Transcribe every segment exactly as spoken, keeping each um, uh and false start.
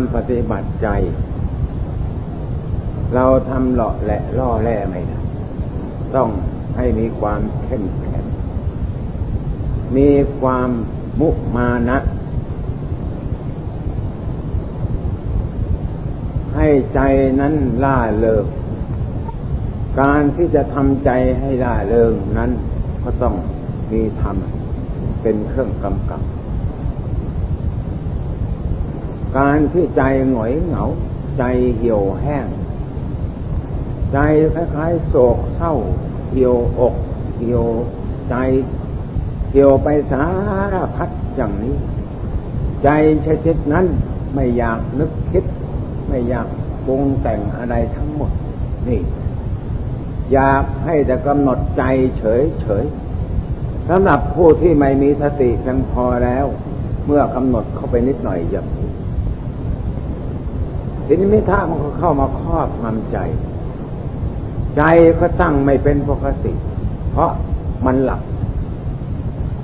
การปฏิบัติใจเราทำเลาะและล่อแล่ไม่ได้ต้องให้มีความเข้มแข็งมีความมุมานะให้ใจนั้นล่าเริงการที่จะทำใจให้ล่าเริงนั้นก็ต้องมีธรรมเป็นเครื่องกำกับการที่ใจหงอยเหงาใจเหี่ยวแห้งใจคล้ายๆโศกเศร้าเหี่ยวอกเหี่ยวใจเหี่ยวไปสารพัดอย่างนี้ใจชนิดนั้นไม่อยากนึกคิดไม่อยากปรุงแต่งอะไรทั้งหมดนี่อยากให้แต่กำหนดใจเฉยๆสำหรับผู้ที่ไม่มีสติเพียงพอแล้วเมื่อกำหนดเข้าไปนิดหน่อยอย่างนี้ทีนี้มิถะมันก็เข้ามาครอบงำใจใจก็ตั้งไม่เป็นปกติเพราะมันหลับ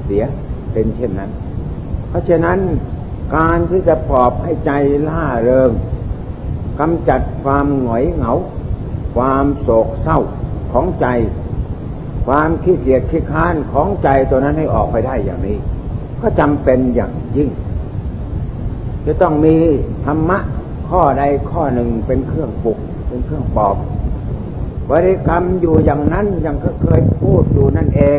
เสียเป็นเช่นนั้นเพราะฉะนั้นการที่จะปลอบให้ใจล่าเริงกำจัดความหงอยเหงาความโศกเศร้าของใจความขี้เกียจขี้ค้านของใจตัวนั้นให้ออกไปได้อย่างนี้ก็จำเป็นอย่างยิ่งจะต้องมีธรรมะข้อใดข้อหนึ่งเป็นเครื่องปลุกเป็นเครื่องปลอบบริกรรมอยู่อย่างนั้นอย่างก็เคยพูดอยู่นั่นเอง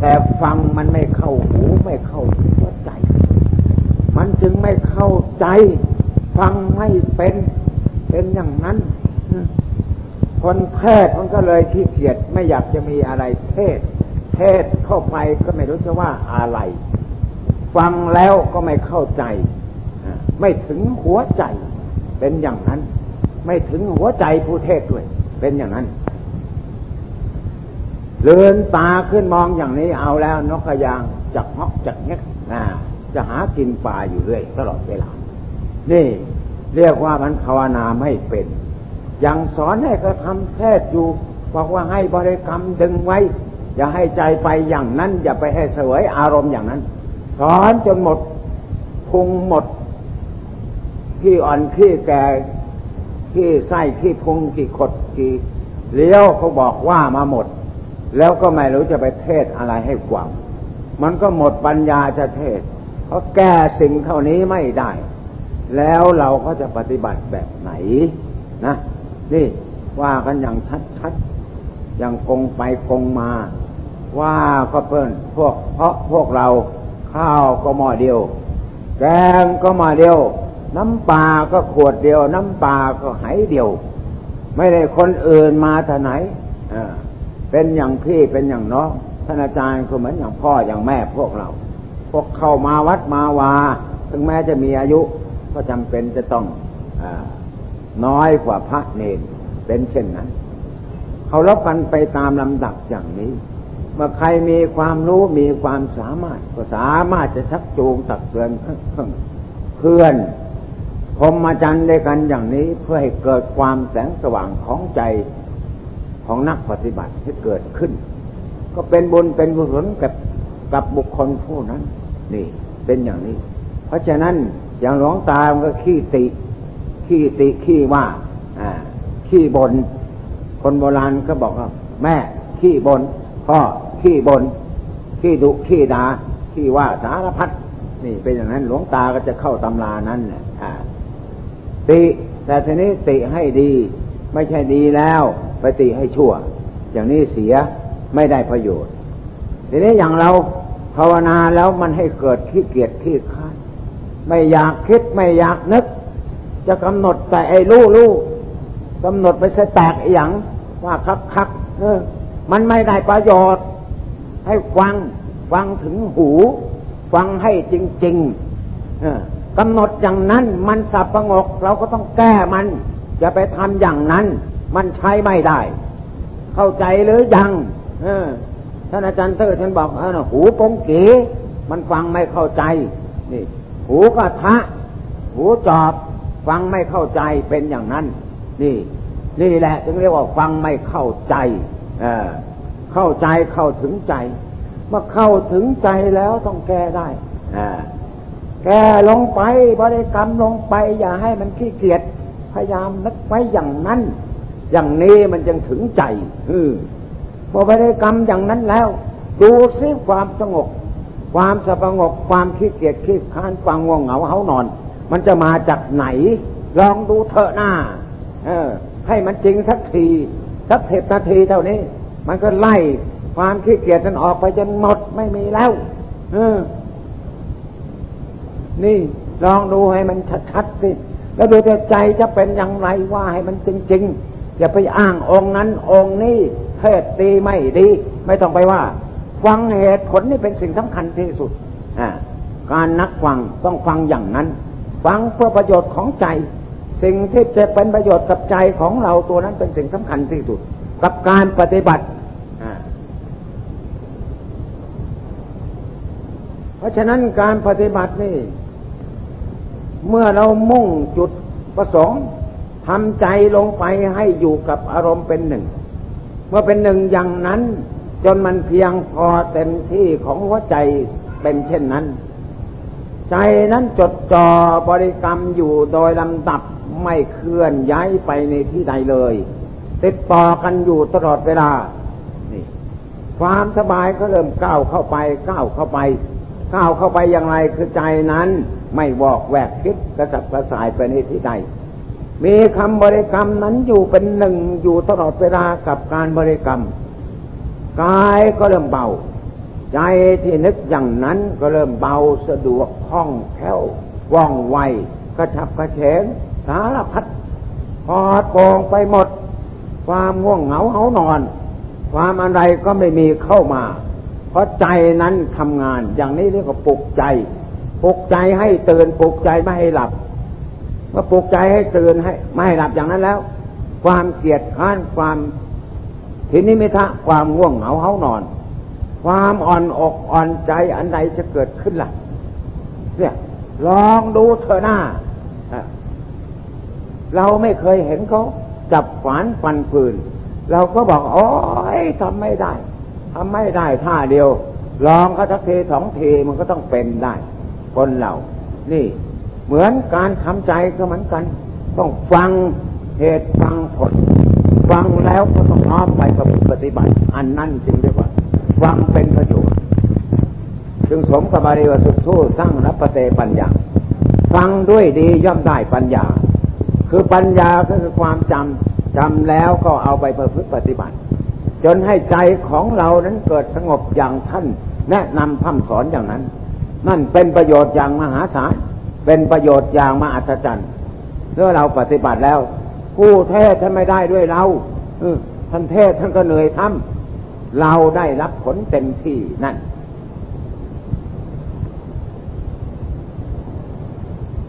แต่ฟังมันไม่เข้าหูไม่เข้าหัวใจมันจึงไม่เข้าใจฟังไม่เป็นเป็นอย่างนั้นคนเทศมันก็เลยขี้เกียจไม่อยากจะมีอะไรเทศเทศเข้าไปก็ไม่รู้จะว่าอะไรฟังแล้วก็ไม่เข้าใจไม่ถึงหัวใจเป็นอย่างนั้นไม่ถึงหัวใจผู้เทศด้วยเป็นอย่างนั้นเลื่อนตาขึ้นมองอย่างนี้เอาแล้วนกกระยางจักฮอกจักเง็กจะหากินปลาอยู่เรื่อยตลอดเวลานี่เรียกว่ามันภาวนาไม่เป็นยังสอนให้กระทำเทศอยู่บอกว่าให้บริกรรมดึงไว้อย่าให้ใจไปอย่างนั้นอย่าไปให้เสวยอารมณ์อย่างนั้นสอนจนหมดพุงหมดขี้อ่อนขี้แก่ขี้ไส้ขี้พุงขี้ขดขี้เลี้ยวเขาบอกว่ามาหมดแล้วก็ไม่รู้จะไปเทศอะไรให้กว้างมันก็หมดปัญญาจะเทศเพราะแก้สิ่งเท่านี้ไม่ได้แล้วเราก็จะปฏิบัติแบบไหนนะนี่ว่ากันอย่างชัดๆอย่างคงไปคงมาว่าก็เพิ่นพวกเพราะพวกเราข้าวก็หม้อเดียวแกงก็หม้อเดียวน้ำปลาก็ขวดเดียวน้ำปลาก็ไหเดียวไม่ได้คนอื่นมาแต่ไหนเป็นอย่างพี่เป็นอย่างน้องท่านอาจารย์ก็เหมือนอย่างพ่ออย่างแม่พวกเราพวกเข้ามาวัดมาวาถึงแม้จะมีอายุก็จำเป็นจะต้องอน้อยกว่าพระเนรเป็นเช่นนั้นเขาลบกันไปตามลำดับอย่างนี้เมื่อใครมีความรู้มีความสามารถก็สามารถจะชักจูงตักเตือนเพื่อนพรหมจรรย์ด้วยกันอย่างนี้เพื่อให้เกิดความแสงสว่างของใจของนักปฏิบัติที่เกิดขึ้นก็เป็นบุญเป็นกุศลกับกับบุคคลผู้นั้นนี่เป็นอย่างนี้เพราะฉะนั้นอย่างหลวงตามันก็ขี้ติขี้ติขี้ว่าอ่าขี้บ่นคนโบราณก็บอกว่าแม่ขี้บ่นพ่อขี้บ่นขี้ดุขี้ด่าขี้ว่าสารพัดนี่เป็นอย่างนั้นหลวงตาก็จะเข้าตำรานั้นน่ะอ่าติแต่ทีนี้ติให้ดีไม่ใช่ดีแล้วไปติให้ชั่วอย่างนี้เสียไม่ได้ประโยชน์ทีนี้อย่างเราภาวนาแล้วมันให้เกิดขี้เกียจขี้ค้านไม่อยากคิดไม่อยากนึกจะกำหนดแต่ไอ้รู้รู้กำหนดไปซะแตกอย่างว่าคักคักเออมันไม่ได้ประโยชน์ให้ฟังฟังถึงหูฟังให้จริงๆเออกำหนดอย่างนั้นมันสับประงกเราก็ต้องแก้มันจะไปทำอย่างนั้นมันใช้ไม่ได้เข้าใจหรือยังเออท่านอาจารย์เตอร์ท่านบอกเออหูปงเก๋มันฟังไม่เข้าใจนี่หูกระทะหูจอบฟังไม่เข้าใจเป็นอย่างนั้นนี่นี่แหละจึงเรียกว่าฟังไม่เข้าใจเออเข้าใจเข้าถึงใจเมื่อเข้าถึงใจแล้วต้องแก้ได้เออ แก่ลงไปบริกรรมลงไปอย่าให้มันขี้เกียจพยายามนึกไว้อย่างนั้นอย่างนี้มันจึงถึงใจพอบริกรรมอย่างนั้นแล้วดูซิความสงบความสงบความขี้เกียจขี้ค้านความง่วงเหงาเฮานอนมันจะมาจากไหนลองดูเถอะหน้าเออให้มันจริงสักทีสักสิบนาทีเท่านี้มันก็ไล่ความขี้เกียจนั้นออกไปจนหมดไม่มีแล้วเออนี่ลองดูให้มันชัดๆสิแล้วดูแต่ใจจะเป็นอย่างไรว่าให้มันจริงๆอย่าไปอ้างองค์นั้นองค์นี้เทศดีไม่ดีไม่ต้องไปว่าฟังเหตุผลนี่เป็นสิ่งสำคัญที่สุดอ่าการนักฟังต้องฟังอย่างนั้นฟังเพื่อประโยชน์ของใจสิ่งที่จะเป็นประโยชน์กับใจของเราตัวนั้นเป็นสิ่งสำคัญที่สุดกับการปฏิบัติเพราะฉะนั้นการปฏิบัตินี่เมื่อเรามุ่งจุดประสงค์ทำใจลงไปให้อยู่กับอารมณ์เป็นหนึ่งเมื่อเป็นหนึ่งอย่างนั้นจนมันเพียงพอเต็มที่ของหัวใจเป็นเช่นนั้นใจนั้นจดจ่อบริกรรมอยู่โดยลำดับไม่เคลื่อนย้ายไปในที่ใดเลยติดต่อกันอยู่ตลอดเวลานี่ความสบายก็เริ่มก้าวเข้าไปก้าวเข้าไปก้าวเข้าไปอย่างไรคือใจนั้นไม่วอกแวกคิดกระสับกระส่ายไปในที่ใดมีคำบริกรรมนั้นอยู่เป็นหนึ่งอยู่ตลอดเวลากับการบริกรรมกายก็เริ่มเบาใจที่นึกอย่างนั้นก็เริ่มเบาสะดวกคล่องแคล่วว่องไวกระฉับกระเฉงสารพัดพอโปร่งไปหมดความง่วงเหงาเฮานอนความอะไรก็ไม่มีเข้ามาเพราะใจนั้นทำงานอย่างนี้เรียกว่าปลุกใจปลุกใจให้ตื่นปลุกใจไม่ให้หลับเมื่อปลุกใจให้ตื่นให้ไม่ให้หลับอย่างนั้นแล้วความเกียจคร้านความทีนี้มิทะความง่วงเหงาเฮานอนความอ่อนอกอ่อนใจอันใดจะเกิดขึ้นล่ะเนี่ยลองดูเถอะหน้าเราไม่เคยเห็นเขาจับขวานฟันปืนเราก็บอกโอ๊ยทำไม่ได้ทำไม่ได้ท่าเดียวลองเขาสักทีสองทีมันก็ต้องเป็นได้คนเรานี่เหมือนการทำใจก็เหมือนกันต้องฟังเหตุฟังผลฟังแล้วก็ต้องน้อมไปกับปฏิบัติอันนั้นจริงด้วยว่าฟังเป็นประโยชน์จึงสมกับบาลีว่าสุโธสร้างนับประเตปัญญาฟังด้วยดีย่อมได้ปัญญาคือปัญญาก็คือความจำจำแล้วก็เอาไปประพฤติปฏิบัติจนให้ใจของเรานั้นเกิดสงบอย่างท่านแนะนำพร่ำสอนอย่างนั้นนั่นเป็นประโยชน์อย่างมหาศาลเป็นประโยชน์อย่างมหัศจรรย์เมื่อเราปฏิบัติแล้วผู้เทศท่านไม่ได้ด้วยเราท่านเทศท่านก็เหนื่อยทำเราได้รับผลเต็มที่นั่น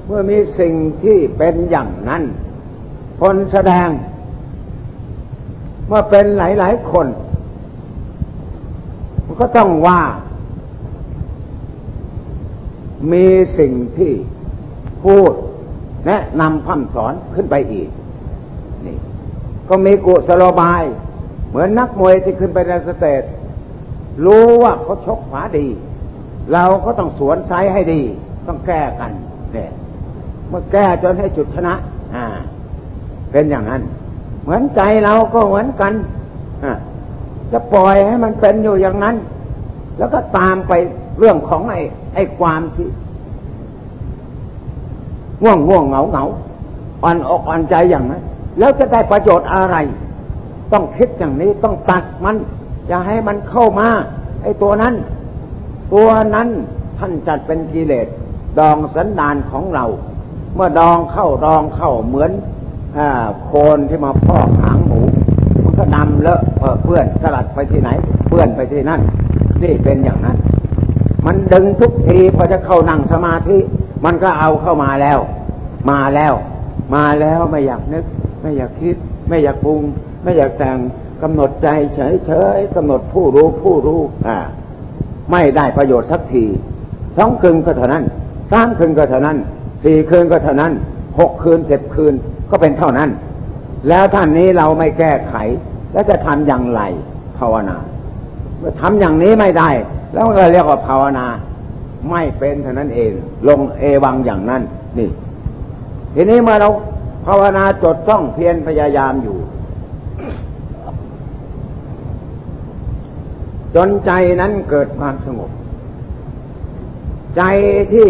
เมื่อมีสิ่งที่เป็นอย่างนั้นคนแสดงเมื่อเป็นหลายๆคนมันก็ต้องว่ามีสิ่งที่พูดแนะนำพร่ำสอนขึ้นไปอีกนี่ก็มีกุศโลบายเหมือนนักมวยที่ขึ้นไปในสเตจรู้ว่าเขาชกขวาดีเราก็ต้องสวนซ้ายให้ดีต้องแก้กันเนี่ยเมื่อแก้จนให้จุดชนะอ่าเป็นอย่างนั้นเหมือนใจเราก็เหมือนกันอ่ะจะปล่อยให้มันเป็นอยู่อย่างนั้นแล้วก็ตามไปเรื่องของไอ้ไอ้ความที่ง่วงง่วงเหงาเหงาอ่อนอกอ่อนใจอย่างนั้นแล้วจะได้ประโยชน์อะไรต้องคิดอย่างนี้ต้องตัดมันอย่าให้มันเข้ามาไอ้ตัวนั้นตัวนั้นท่านจัดเป็นกิเลสดองสันดานของเราเมื่อดองเข้าดองเข้าเหมือนอ่าโคนที่มาพอกหางหมูมันก็ดำเลอะเปื้อนสลัดไปที่ไหนเปื้อนไปที่นั่นนี่เป็นอย่างนั้นมันดึงทุกทีพอจะเข้านั่งสมาธิมันก็เอาเข้ามาแล้วมาแล้วมาแล้วไม่อยากนึกไม่อยากคิดไม่อยากปรุงไม่อยากแต่งกำหนดใจเฉยๆกำหนดผู้รู้ผู้รู้อ่าไม่ได้ประโยชน์สักทีสองคืนก็เท่านั้นสามคืนก็เท่านั้นสี่คืนก็เท่านั้นหกคืนเจ็ดคืนก็เป็นเท่านั้นแล้วท่านนี้เราไม่แก้ไขแล้วจะทำอย่างไรภาวนาเมื่อทำอย่างนี้ไม่ได้แล้วก็เรียกว่าภาวนา ไม่เป็นเท่านั้นเองลงเอวังอย่างนั้นนี่ทีนี้เมื่อเราภาวนาจดจ้องเพียรพยายามอยู่จนใจนั้นเกิดความสงบใจที่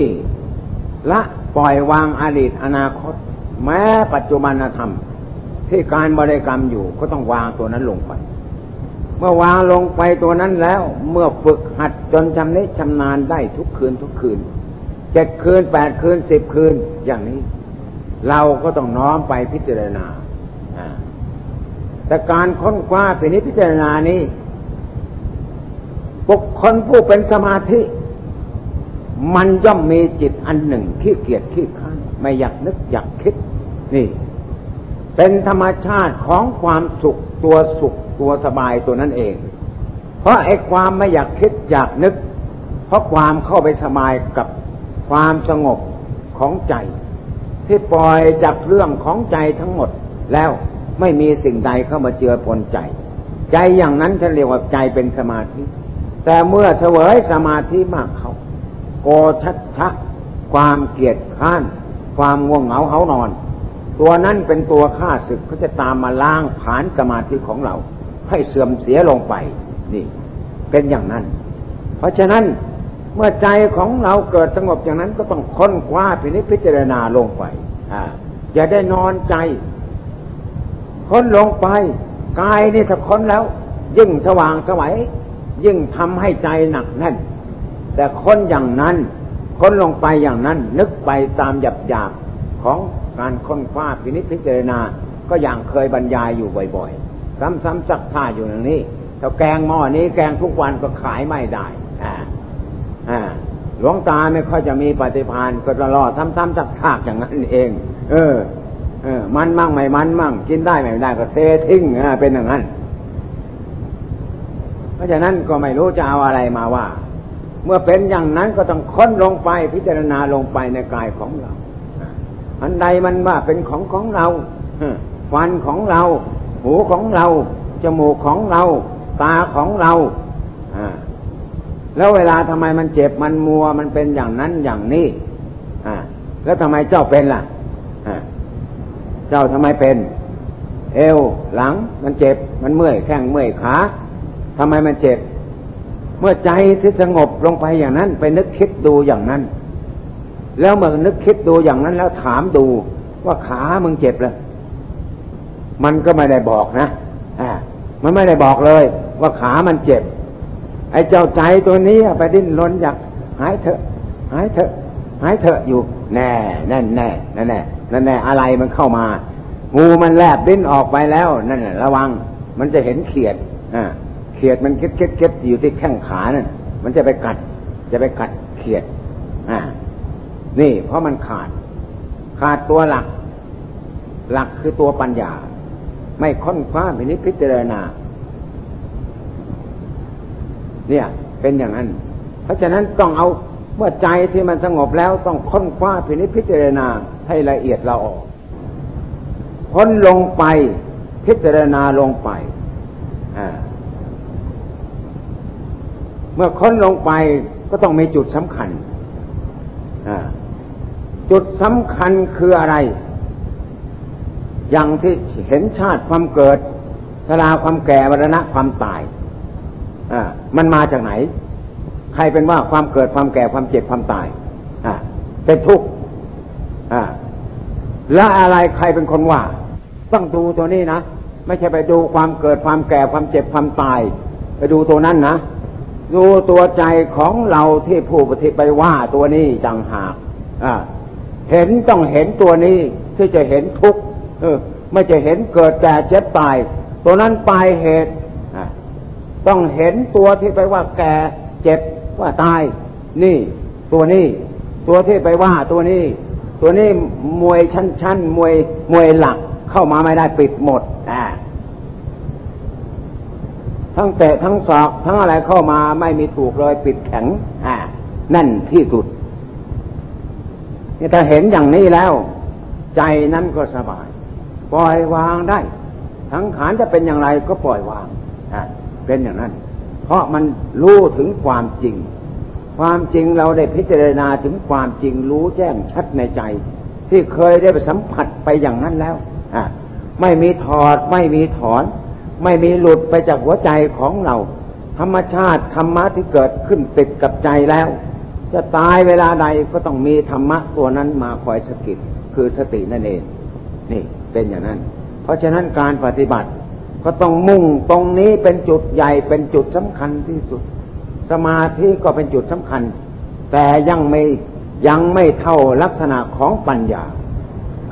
ละปล่อยวางอดีตอนาคตแม้ปัจจุบันธรรมที่การบริกรรมอยู่ก็ต้องวางตัวนั้นลงไปเมื่อวางลงไปตัวนั้นแล้วเมื่อฝึกหัดจนชำนิชำนาญได้ทุกคืนทุกคืนเจ็ดคืนแปดคืนสิบคืนอย่างนี้เราก็ต้องน้อมไปพิจารณาแต่การค้นคว้าพินิจพิจารณานี้บุคคลผู้เป็นสมาธิมันย่อมมีจิตอันหนึ่งขี้เกียจขี้ค้านไม่อยากนึกอยากคิดนี่เป็นธรรมชาติของความสุขตัวสุขตัวสบายตัวนั้นเองเพราะไอ้ความไม่อยากคิดอยากนึกเพราะความเข้าไปสบายกับความสงบของใจที่ปล่อยจากเรื่องของใจทั้งหมดแล้วไม่มีสิ่งใดเข้ามาเจือปนใจใจอย่างนั้นท่านเรียกว่าใจเป็นสมาธิแต่เมื่อเสวยสมาธิมากเขาโกชัชชะความเกียจข้านความง่วงเหงาเฮานอนตัวนั้นเป็นตัวฆ่าศึกเขาจะตามมาล้างผลาญสมาธิของเราให้เสื่อมเสียลงไปนี่เป็นอย่างนั้นเพราะฉะนั้นเมื่อใจของเราเกิดสงบอย่างนั้นก็ต้องค้นคว้าพินิจพิจารณาลงไปอ่าอย่าได้นอนใจค้นลงไปกายนี่ถ้าค้นแล้วยิ่งสว่างสวัยยิ่งทำให้ใจหนักแน่นแต่ค้นอย่างนั้นค้นลงไปอย่างนั้นนึกไปตามหยาบๆของการค้นคว้าพินิจพิจารณาก็อย่างเคยบรรยายอยู่บ่อยๆซ้ำๆซักท่าอยู่อย่างนี้ถ้าแกงหม้อนี้แกงทุกวันก็ขายไม่ได้อ่าอ่าหลวงตาไม่ค่อยจะมีปฏิภาณก็รอซ้ำๆซักท่าอย่างนั้นเองเออเออมันมั่งไม่มันมั่งกินได้ไม่ได้ก็เททิ้งอ่าเป็นอย่างนั้นเพราะฉะนั้นก็ไม่รู้จะเอาอะไรมาว่าเมื่อเป็นอย่างนั้นก็ต้องค้นลงไปพิจารณาลงไปในกายของเราอันใดมันว่าเป็นของของเราฟันของเราหูของเราจมูกของเราตาของเราแล้วเวลาทำไมมันเจ็บมันมัวมันเป็นอย่างนั้นอย่างนี้แล้วทำไมเจ้าเป็นล่ะเจ้าทำไมเป็นเอวหลังมันเจ็บมันเมื่อยแข้งเมื่อยขาทำไมมันเจ็บเมื่อใจที่สงบลงไปอย่างนั้นไปนึกคิดดูอย่างนั้นแล้วเมื่อนึกคิดดูอย่างนั้นแล้วถามดูว่าขามึงเจ็บเหรอมันก็ไม่ได้บอกนะอ่ามันไม่ได้บอกเลยว่าขามันเจ็บไอ้เจ้าใจตัวนี้ไปดิ้นรนอยากหายเถอะหายเถอะหายเถอะอยู่แน่แน่แน่แน่แน่แน่แน่อะไรมันเข้ามางูมันแลบดิ้นออกไปแล้วนั่นแหละระวังมันจะเห็นเขียดอ่าเขียดมันเก็ดเก็ดเก็ดอยู่ที่แข้งขานั่นมันจะไปกัดจะไปกัดเขียดอ่านี่เพราะมันขาดขาดตัวหลักหลักคือตัวปัญญาไม่ค้นคว้าพินิจพิจารณาเนี่ยเป็นอย่างนั้นเพราะฉะนั้นต้องเอาเมื่อใจที่มันสงบแล้วต้องค้นคว้าพินิจพิจารณาให้ละเอียดละออค้นลงไปพิจารณาลงไปอ่าเมื่อค้นลงไปก็ต้องมีจุดสำคัญจุดสำคัญคืออะไรอย่างที่เห็นชาติความเกิดชราความแก่มรณะความตายมันมาจากไหนใครเป็นว่าความเกิดความแก่ความเจ็บความตายเป็นทุกข์และอะไรใครเป็นคนว่าต้องดูตัวนี้นะไม่ใช่ไปดูความเกิดความแก่ความเจ็บความตายไปดูตัวนั้นนะดูตัวใจของเราที่ผู้ปฏิไปว่าตัวนี้ต่างหากเห็นต้องเห็นตัวนี้ที่จะเห็นทุกข์ไม่จะเห็นเกิดแก่เจ็บตายตัวนั้นปลายเหตุต้องเห็นตัวที่ไปว่าแก่เจ็บว่าตายนี่ตัวนี้ตัวที่ไปว่าตัวนี้ตัวนี้มวยชั้นๆมวยมวยหลักเข้ามาไม่ได้ปิดหมดทั้งเตะทั้งศอกทั้งอะไรเข้ามาไม่มีถูกเลยปิดแข็งอ่านั่นที่สุดนี่ถ้าเห็นอย่างนี้แล้วใจนั้นก็สบายปล่อยวางได้สังขารจะเป็นอย่างไรก็ปล่อยวางอ่าเป็นอย่างนั้นเพราะมันรู้ถึงความจริง ความจริงเราได้พิจารณาถึงความจริงรู้แจ้งชัดในใจที่เคยได้ไปสัมผัสไปอย่างนั้นแล้วอ่ะไม่มีถอดไม่มีถอนไม่มีหลุดไปจากหัวใจของเราธรรมชาติธรรมะที่เกิดขึ้นติดกับใจแล้วจะตายเวลาใดก็ต้องมีธรรมะตัวนั้นมาคอยสะกิดคือสตินั่นเองนี่เป็นอย่างนั้นเพราะฉะนั้นการปฏิบัติก็ต้องมุ่งตรงนี้เป็นจุดใหญ่เป็นจุดสำคัญที่สุดสมาธิก็เป็นจุดสำคัญแต่ยังไม่ยังไม่เท่าลักษณะของปัญญา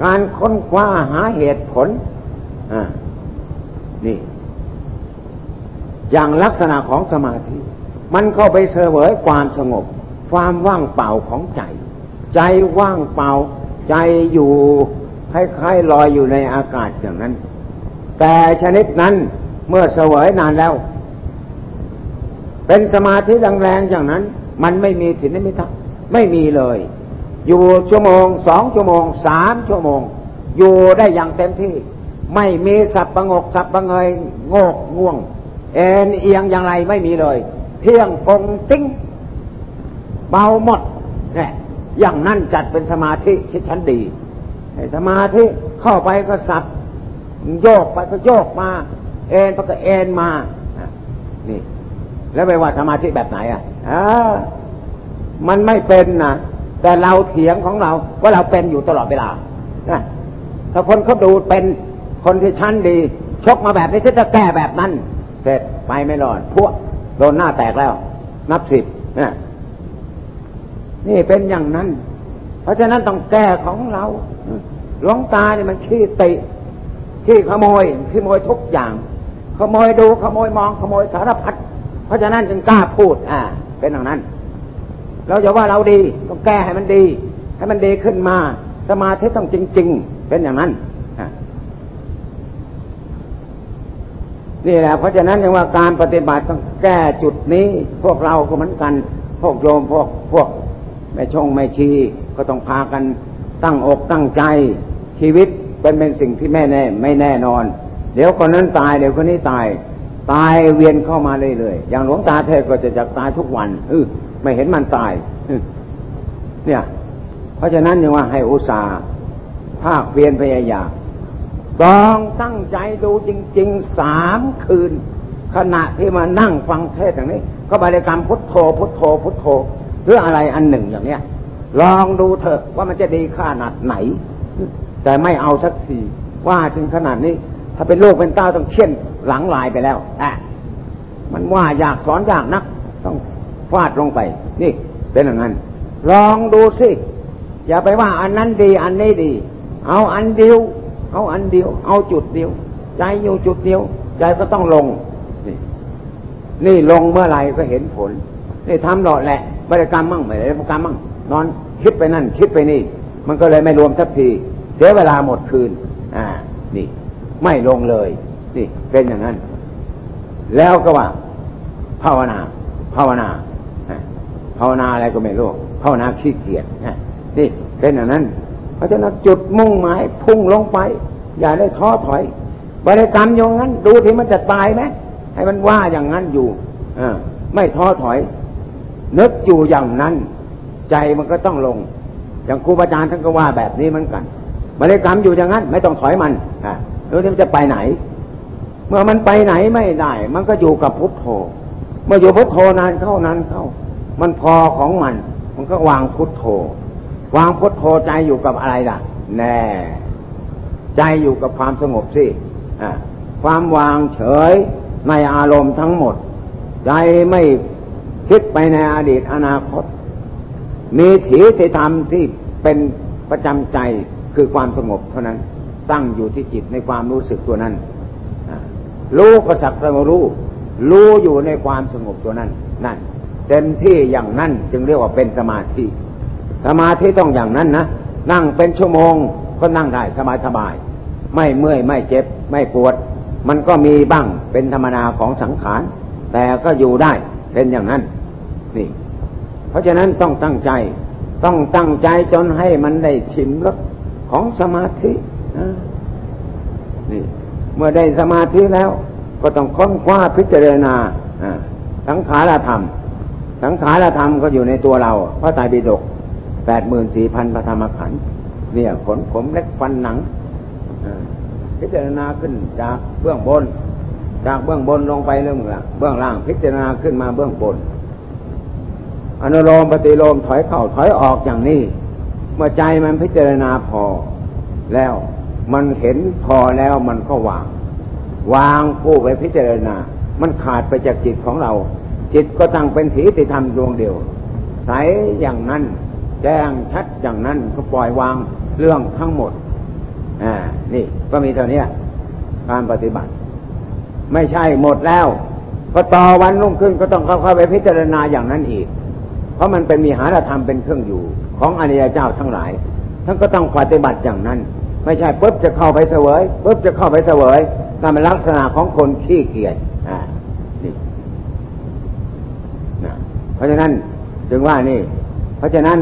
การค้นคว้าหาเหตุผลอ่านี่อย่างลักษณะของสมาธิมันเข้าไปเสวยความสงบความว่างเปล่าของใจใจว่างเปล่าใจอยู่คล้ายๆลอยอยู่ในอากาศอย่างนั้นแต่ชนิดนั้นเมื่อเสวยนานแล้วเป็นสมาธิแรงๆอย่างนั้นมันไม่มีทิฏฐิมิตะไม่มีเลยอยู่ชั่วโมงสองชั่วโมงสามชั่วโมงอยู่ได้อย่างเต็มที่ไม่มีสับประงกสับประเงยโงกง่วงเอ็นเอียงอย่างไรไม่มีเลยเที่ยงคงติ้งเบาหมดเนี่ยอย่างนั้นจัดเป็นสมาธิชั้นดีสมาธิเข้าไปก็สับโยกไปก็โยกมาเอ็นไปก็เอ็นมานี่แล้วไปว่าสมาธิแบบไหนอ่ะอ่ามันไม่เป็นนะแต่เราเถียงของเราว่าเราเป็นอยู่ตลอดเวลานะถ้าคนเขาดูเป็นคนที่ชั้นดีชกมาแบบนี้จะแก้แบบนั้นเสร็จไปไม่รอดพวกโดนหน้าแตกแล้วนับสิบนะนี่เป็นอย่างนั้นเพราะฉะนั้นต้องแก้ของเราหลวงตาเนี่ยมันขี้ติขี้ขโมยขโมยทุกอย่างขโมยดูขโมยมองขโมยสารพัดเพราะฉะนั้นจึงกล้าพูดอ่าเป็นอย่างนั้นเราจะว่าเราดีต้องแก้ให้มันดีให้มันดีขึ้นมาสมาธิต้องจริงๆเป็นอย่างนั้นนี่แหละเพราะฉะนั้นจึงว่าการปฏิบัติต้องแก้จุดนี้พวกเราก็เหมือนกันพวกโยมพวกพวกแม่ชงแม่ชีก็ต้องพากันตั้งอกตั้งใจชีวิตเป็นเป็นสิ่งที่ไม่แน่ไม่แน่นอนเดี๋ยวคนนั้นตายเดี๋ยวคนนี้ตายตายเวียนเข้ามาเรื่อยๆอย่างหลวงตาเทศก็จะจะตายทุกวันเออไม่เห็นมันตายเนี่ยเพราะฉะนั้นจึงว่าให้อุตส่าห์ภาคเพียรพยายามต้องตั้งใจดูจริงๆสามคืนขณะที่มานั่งฟังเทศอย่างนี้ก็บริกรรมพุทโธพุทโธพุทโธหรืออะไรอันหนึ่งอย่างเนี้ยลองดูเถอะว่ามันจะดีขนาดไหนแต่ไม่เอาสักทีว่าถึงขนาดนี้ถ้าเป็นลูกเป็นเต้าต้องเขี่ยนหลังลายไปแล้วอ่ะมันว่าอยากสอนอยากนักต้องฟาดลงไปนี่เป็นอย่างนั้นลองดูสิอย่าไปว่าอันนั้นดีอันนี้ดีเอาอันเดียวเอาอันเดียวเอาจุดเดียวใจอยู่จุดเดียวใจก็ต้องลงนี่นี่ลงเมื่อไหร่ก็เห็นผลนี่ทำหลอดแหละบริกรรมมั่งไม่ได้บริกรรมมั่งนอนคิดไปนั่นคิดไปนี่มันก็เลยไม่รวมสักทีเสียเวลาหมดคืนอ่านี่ไม่ลงเลยนี่เป็นอย่างนั้นแล้วก็ว่าภาวนาภาวนาภาวนาอะไรก็ไม่รู้ภาวนาขี้เกียจนี่เป็นอย่างนั้นเพราะฉะนั้นจุดมุ่งหมายพุ่งลงไปอย่าได้ท้อถอยบริกรรมอย่างนั้นดูที่มันจะตายไหมให้มันว่าอย่างนั้นอยู่ไม่ท้อถอยนึกอยู่อย่างนั้นใจมันก็ต้องลงอย่างครูบาอาจารย์ท่านก็ว่าแบบนี้เหมือนกันบริกรรมอยู่อย่างนั้นไม่ต้องถอยมันดูที่มันจะไปไหนเมื่อมันไปไหนไม่ได้มันก็อยู่กับพุทโธเมื่ออยู่พุทโธนานเข้านานเข้ามันพอของมันมันก็วางพุทโธวางพุทโธใจอยู่กับอะไรล่ะแน่ใจอยู่กับความสงบสิความวางเฉยในอารมณ์ทั้งหมดใจไม่คิดไปในอดีตอนาคตมีถีติธรรมที่เป็นประจำใจคือความสงบเท่านั้นตั้งอยู่ที่จิตในความรู้สึกตัวนั้นรู้ก็สักแต่ว่ารู้รู้อยู่ในความสงบตัวนั้นนั่นเต็มที่อย่างนั้นจึงเรียกว่าเป็นสมาธิสมาธิต้องอย่างนั้นนะนั่งเป็นชั่วโมงก็นั่งได้สบายสบายไม่เมื่อยไม่เจ็บไม่ปวดมันก็มีบ้างเป็นธรรมดาของสังขารแต่ก็อยู่ได้เป็นอย่างนั้นนี่เพราะฉะนั้นต้องตั้งใจต้องตั้งใจจนให้มันได้ชิมรสของสมาธินี่เมื่อได้สมาธิแล้วก็ต้องค้นคว้าพิจารณาสังขารธรรม สังขารธรรมก็อยู่ในตัวเราพระไตรปิฎก แปดหมื่นสี่พัน พระธรรมขันธ์เนี่ยขนขมเล็บฟันหนังพิจารณาขึ้นจากเบื้องบนจากเบื้องบนลงไปเรื่องล่างเบื้องล่างพิจารณาขึ้นมาเบื้องบนอนุโลมปฏิโลมถอยเข้าถอยออกอย่างนี้เมื่อใจมันพิจารณาพอแล้วมันเห็นพอแล้วมันก็วางวางผู้ไปพิจารณามันขาดไปจากจิตของเราจิตก็ตั้งเป็นสีติธรรมดวงเดียวใสอย่างนั้นแจ้งชัดอย่างนั้นก็ปล่อยวางเรื่องทั้งหมดอ่านี่ก็มีเท่านี้การปฏิบัติไม่ใช่หมดแล้วก็ต่อวันรุ่งขึ้นก็ต้องเข้าไปพิจารณาอย่างนั้นอีกเพราะมันเป็นมีหารธรรมเป็นเครื่องอยู่ของอริยเจ้าทั้งหลายท่านก็ต้องปฏิบัติอย่างนั้นไม่ใช่ปุ๊บจะเข้าไปเสวยปุ๊บจะเข้าไปเสวยตามลักษณะของคนขี้เกียจอ่านี่นะเพราะฉะนั้นจึงว่านี่เพราะฉะนั้น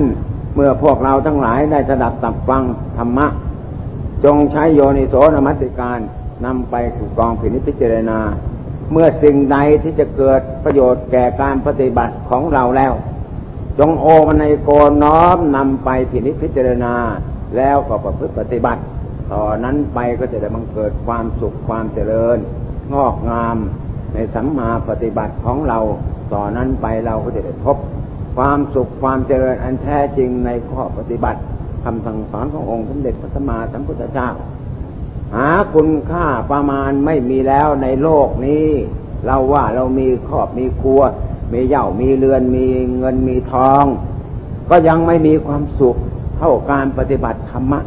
เมื่อพวกเราทั้งหลายได้สดับตับฟังธรรมะจงใช้โยนิโสมนสิการนำไปสู่กองพินิจพิจารณาเมื่อสิ่งใดที่จะเกิดประโยชน์แก่การปฏิบัติของเราแล้วจงโอมนัยโกน้อมนำไปพินิจพิจารณาแล้วก็ประพฤติปฏิบัติต่อนั้นไปก็จะได้บังเกิดความสุขความเจริญงอกงามในสัมมาปฏิบัติของเราต่อนั้นไปเราก็จะได้พบความสุขความเจริญอันแท้จริงในข้อปฏิบัติคำสั่งสอนขององค์สมเด็จพระสัมมาสัมพุทธเจ้าหาคุณค่าประมาณไม่มีแล้วในโลกนี้เราว่าเรามีครอบมีครัวมีเหย้ามีเรือนมีเงินมีทองก็ยังไม่มีความสุขเท่าการปฏิบัติธรรมะ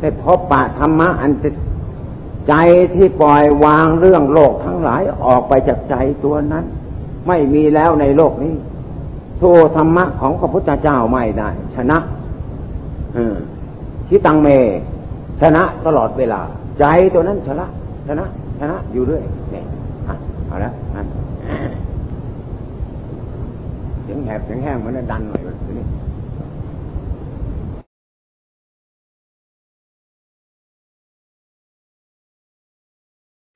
ได้พบปะธรรมะอันใจที่ปล่อยวางเรื่องโลกทั้งหลายออกไปจากใจตัวนั้นไม่มีแล้วในโลกนี้สู้ธรรมะของพระพุทธเจ้าไม่ได้ชนะที่ตังเมชนะตลอดเวลาใจตัวนั้นชนะชนะชนะอยู่เรื่อยเนี่ยเอาละนั่นเสียงแหบเสียงแห้งมันดันหน่อยแบบนี้